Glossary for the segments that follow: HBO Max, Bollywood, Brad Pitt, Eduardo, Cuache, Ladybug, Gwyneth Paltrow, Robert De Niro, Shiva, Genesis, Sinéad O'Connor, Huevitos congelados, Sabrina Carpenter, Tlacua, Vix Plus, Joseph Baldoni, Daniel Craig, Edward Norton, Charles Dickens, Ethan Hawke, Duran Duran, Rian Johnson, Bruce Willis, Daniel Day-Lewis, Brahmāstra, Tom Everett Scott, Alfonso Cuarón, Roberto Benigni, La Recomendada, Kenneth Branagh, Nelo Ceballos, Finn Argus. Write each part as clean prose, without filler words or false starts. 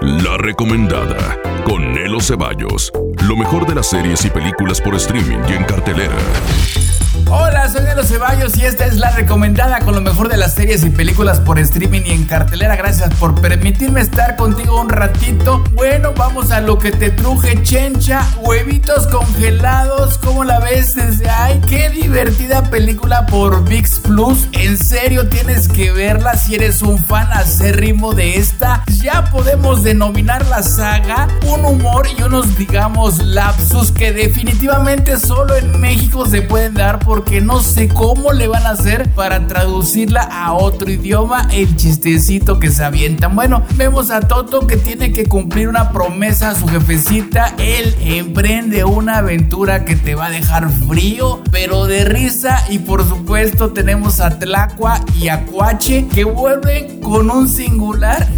La Recomendada, con Nelo Ceballos. Lo mejor de las series y películas por streaming y en cartelera. Hola, soy Nelo Ceballos y esta es La Recomendada, con lo mejor de las series y películas por streaming y en cartelera. Gracias por permitirme estar contigo un ratito. Bueno, vamos a lo que te truje, chencha. Huevitos congelados, ¿cómo la ves? Ay, qué divertida película por Vix Plus. En serio, tienes que verla si eres un fan acérrimo de esta. Ya podemos denominar la saga un humor y unos, digamos, lapsus que definitivamente solo en México se pueden dar, porque no sé cómo le van a hacer para traducirla a otro idioma el chistecito que se avientan. Bueno, vemos a Toto que tiene que cumplir una promesa a su jefecita. Él emprende una aventura que te va a dejar frío, pero de risa. Y por supuesto tenemos a Tlacua y a Cuache que vuelven con un singular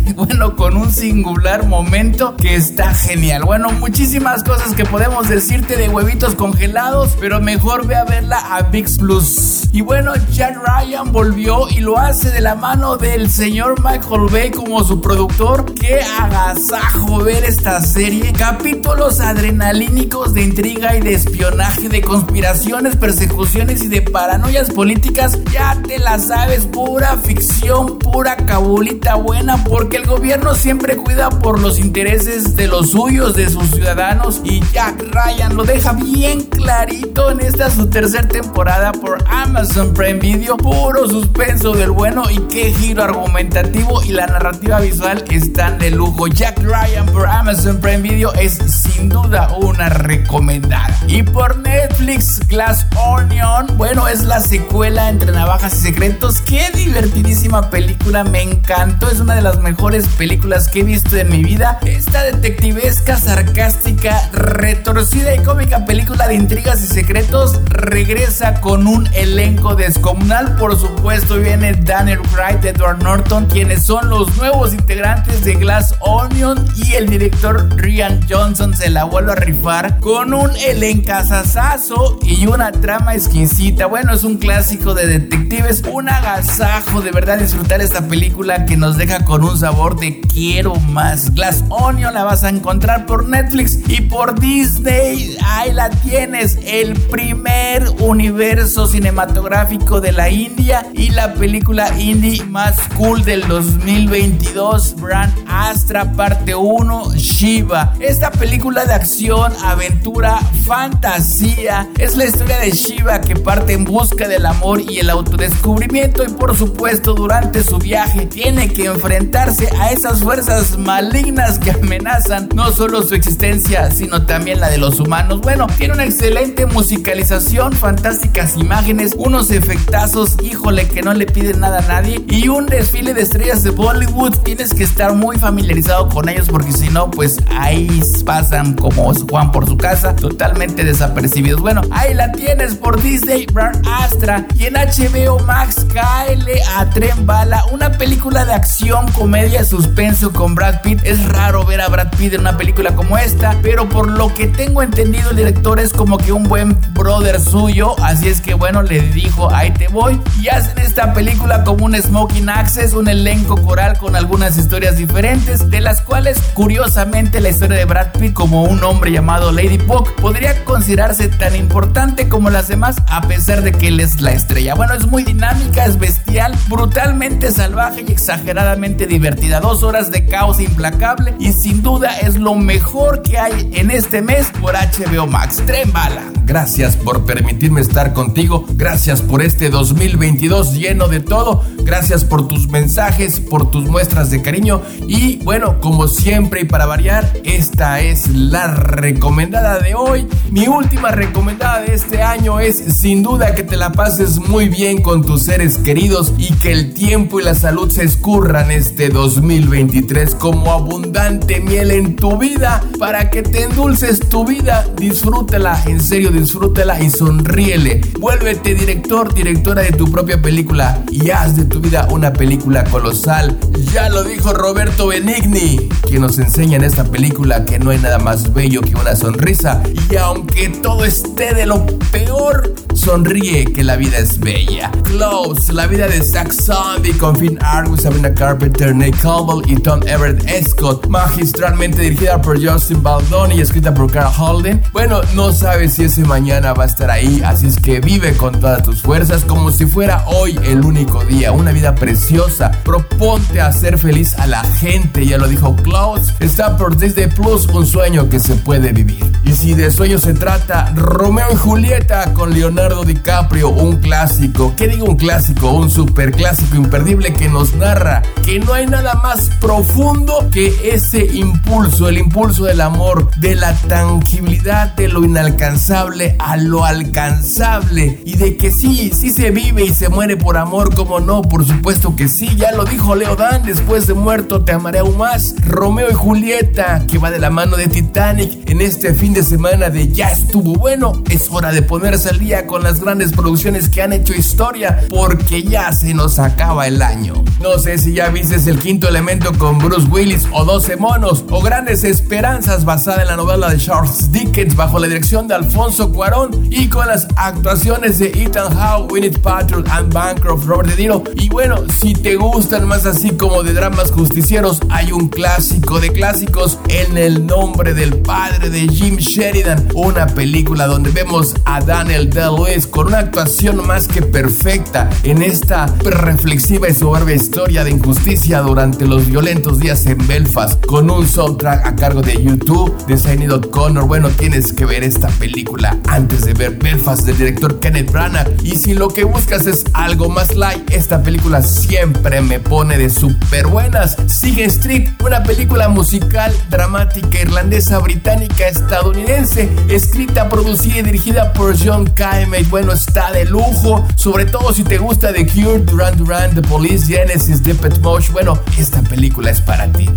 momento que está genial. Bueno, muchísimas cosas que podemos decirte de Huevitos Congelados, pero mejor ve a verla a Vix Plus. Y bueno, Jack Ryan volvió y lo hace de la mano del señor Michael Bay como su productor. ¡Qué agasajo ver esta serie! Capítulos adrenalínicos de intriga y de espionaje, de conspiraciones, persecuciones y de paranoias políticas. Ya te la sabes, pura ficción, pura cabulita buena, porque el gobierno siempre cuida por los intereses de los suyos, de sus ciudadanos, y Jack Ryan lo deja bien clarito en esta su tercera temporada por Amazon Prime Video. Puro suspenso del bueno, y qué giro argumentativo, y la narrativa visual están de lujo. Jack Ryan por Amazon Prime Video es sin duda una recomendada. Y por Netflix, Glass Onion, bueno, es la secuela entre navajas y secretos. Qué divertidísima película, me encantó, es una de las mejores películas que he visto en mi vida. Esta detectivesca, sarcástica, retorcida y cómica película de intrigas y secretos regresa con un elenco descomunal. Por supuesto viene Daniel Craig, Edward Norton, quienes son los nuevos integrantes de Glass Onion, y el director Rian Johnson se la vuelve a rifar con un elencazazazo y una trama exquisita. Bueno, es un clásico de detectives, un agasajo de verdad disfrutar esta película que nos deja con un sabor de quiero más. Glass Onion la vas a encontrar por Netflix. Y por Disney, ahí la tienes, el primer universo cinematográfico de la India y la película indie más cool del 2022, Brahmāstra parte 1, Shiva. Esta película de acción, aventura, fantasía, es la historia de Shiva, que parte en busca del amor y el autodescubrimiento, y por supuesto durante su viaje tiene que enfrentarse a esas fuerzas malignas que amenazan no solo su existencia, sino también la de los humanos. Bueno, tiene una excelente musicalización, fantásticas imágenes, unos efectazos, híjole, que no le piden nada a nadie, y un desfile de estrellas de Bollywood. Tienes que estar muy familiarizado con ellos, porque si no, pues ahí pasan como Juan por su casa, totalmente desapercibidos. Bueno, ahí la tienes por Disney, Brahmāstra. Y en HBO Max, cáele a Tren Bala, una película de acción, comedia, suspenso con Brad Pitt. Es raro ver a Brad Pitt en una película como esta, pero por lo que tengo entendido, el director es como que un buen brother suyo, así es que bueno, le dijo, ahí te voy. Y hacen esta película como un smoking access, un elenco coral con algunas historias diferentes, de las cuales curiosamente la historia de Brad Pitt como un hombre llamado Ladybug podría considerarse tan importante como las demás, a pesar de que él es la estrella. Bueno, es muy dinámica, es bestial, brutalmente salvaje y exageradamente divertida. 2 horas de caos implacable, y sin duda es lo mejor que hay en este mes por HBO Max. Tren Bala. Gracias por permitirme estar contigo, gracias por este 2022 lleno de todo, gracias por tus mensajes, por tus muestras de cariño. Y bueno, como siempre y para variar, esta es la recomendada de hoy. Mi última recomendada de este año es sin duda que te la pases muy bien con tus seres queridos, y que el tiempo y la salud se escurran este 2023 como abundante miel en tu vida, para que te endulces tu vida. Disfrútala, en serio, disfrútala y sonríele. Vuélvete director, directora de tu propia película, y haz de tu vida una película colosal. Ya lo dijo Roberto Benigni, quien nos enseña en esta película que no hay nada más bello que una sonrisa, y aunque todo esté de lo peor, sonríe, que la vida es bella. Clouds, la vida de Zack Zombie, con Finn Argus, Sabrina Carpenter, Nate Campbell y Tom Everett Scott, magistralmente dirigida por Joseph Baldoni y escrita por Karl Holden. Bueno, no sabes si ese mañana va a estar ahí, así es que vive con todas tus fuerzas como si fuera hoy el único día. Una vida preciosa, proponte a hacer feliz a la gente, ya lo dijo Clouds. Está por Disney Plus, un sueño que se puede vivir. Y si de sueño se trata, Romeo y Julieta con Leonardo DiCaprio, un clásico, ¿qué digo un clásico? Un superclásico imperdible que nos narra que no hay nada más profundo que ese impulso, el impulso del amor, de la tangibilidad, de lo inalcanzable a lo alcanzable, y de que sí, sí se vive y se muere por amor, ¿cómo no? Por supuesto que sí, ya lo dijo Leo Dan, después de muerto te amaré aún más. Romeo y Julieta, que va de la mano de Titanic, en este fin de semana de ya estuvo bueno, es hora de ponerse al día con las grandes producciones que han hecho historia, porque ya se nos acaba el año. No sé si ya viste El Quinto Elemento con Bruce Willis, o 12 monos, o Grandes Esperanzas, basada en la novela de Charles Dickens bajo la dirección de Alfonso Cuarón y con las actuaciones de Ethan Hawke, Gwyneth Paltrow, Anne Bancroft, Robert De Niro. Y bueno, si te gustan más así como de dramas justicieros, hay un clásico de clásicos, En el nombre del padre, de Jim Sheridan, una película donde vemos a Daniel Day-Lewis con una actuación más que perfecta en esta reflexiva y soberbia historia de injusticia durante los violentos días en Belfast, con un soundtrack a cargo de YouTube, de Sinéad O'Connor. Bueno, tienes que ver esta película antes de ver Belfast, del director Kenneth Branagh, y si lo que buscas es algo más light, esta película siempre me pone de súper buenas. Sigue Strip, una película musical dramática irlandesa, británica, estadounidense, escrita, producida y dirigida por John Caymey. Bueno, está de lujo, sobre todo si te gusta The Cure, Duran Duran, The Police, Genesis, Depeche Mode. Bueno, esta película es para ti.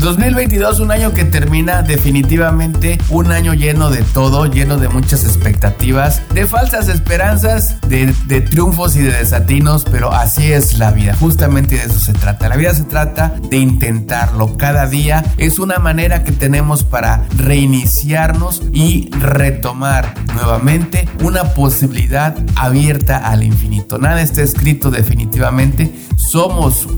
2022, un año que termina definitivamente, un año lleno de todo, lleno de muchas expectativas, de falsas esperanzas, de triunfos y de desatinos, pero así es la vida, justamente de eso se trata. La vida se trata de intentarlo cada día, es una manera que tenemos para reiniciarnos y retomar nuevamente una posibilidad abierta al infinito. Nada está escrito definitivamente,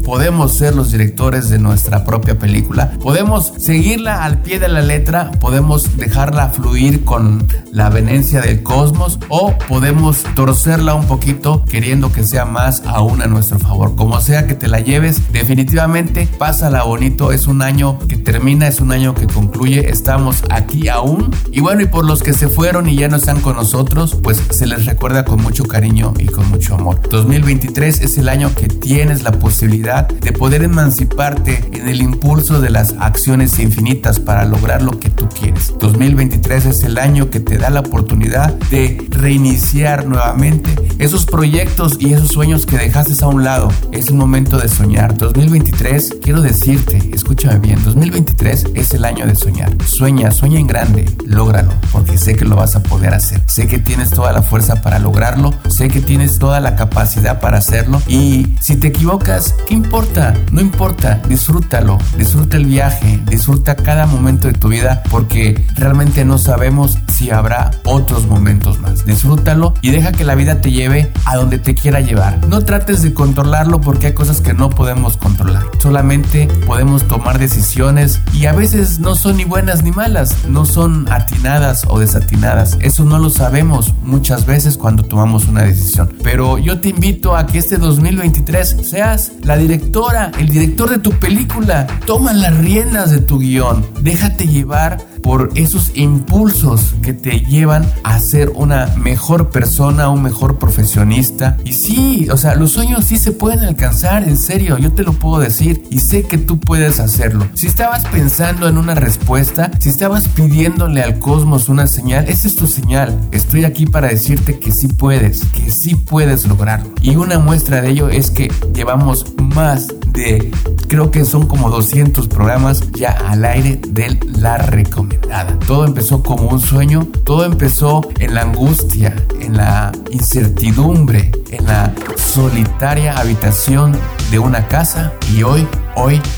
podemos ser los directores de nuestra propia película, podemos seguirla al pie de la letra, podemos dejarla fluir con la venencia del cosmos, o podemos torcerla un poquito queriendo que sea más aún a nuestro favor. Como sea que te la lleves, definitivamente pásala bonito, es un año que termina, es un año que concluye, estamos aquí aún. Y bueno, y por los que se fueron y ya no están con nosotros, pues se les recuerda con mucho cariño y con mucho amor. 2023 es el año que tienes la posibilidad de poder emanciparte en el impulso de las acciones infinitas para lograr lo que tú quieres. 2023 es el año que te da la oportunidad de reiniciar nuevamente esos proyectos y esos sueños que dejaste a un lado. Es un momento de soñar. 2023, quiero decirte, escúchame bien, 2023 es el año de soñar. Sueña en grande, lógralo, porque sé que lo vas a poder hacer. Sé que tienes toda la fuerza para lograrlo, sé que tienes toda la capacidad para hacerlo, y si te equivocas, ¿qué importa? No importa, disfrútalo, disfruta el viaje, disfruta cada momento de tu vida, porque realmente no sabemos si habrá otros momentos más. Disfrútalo y deja que la vida te lleve a donde te quiera llevar. No trates de controlarlo, porque hay cosas que no podemos controlar. Solamente podemos tomar decisiones, y a veces no son ni buenas ni malas, no son atinadas o desatinadas. Eso no lo sabemos muchas veces cuando tomamos una decisión. Pero yo te invito a que este 2023 seas la directora, el director de tu película. Toma las riendas de tu guión, déjate llevar por esos impulsos que te llevan a ser una mejor persona, un mejor profesionista. Y sí, o sea, los sueños sí se pueden alcanzar, en serio, yo te lo puedo decir, y sé que tú puedes hacerlo. Si estabas pensando en una respuesta, si estabas pidiéndole al cosmos una señal, esa es tu señal. Estoy aquí para decirte que sí puedes lograrlo. Y una muestra de ello es que llevamos más de Creo que son como 200 programas ya al aire de La Recomendada. Todo empezó como un sueño, todo empezó en la angustia, en la incertidumbre, en la solitaria habitación de una casa, y hoy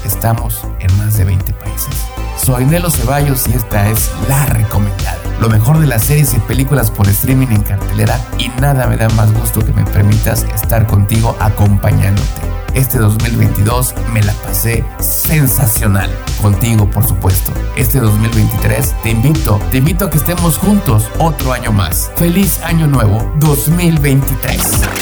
estamos en más de 20 países. Soy Nelo Ceballos y esta es La Recomendada. Lo mejor de las series y películas por streaming en cartelera, y nada me da más gusto que me permitas estar contigo acompañándote. Este 2022 me la pasé sensacional, contigo por supuesto. Este 2023 te invito a que estemos juntos otro año más. ¡Feliz Año Nuevo 2023!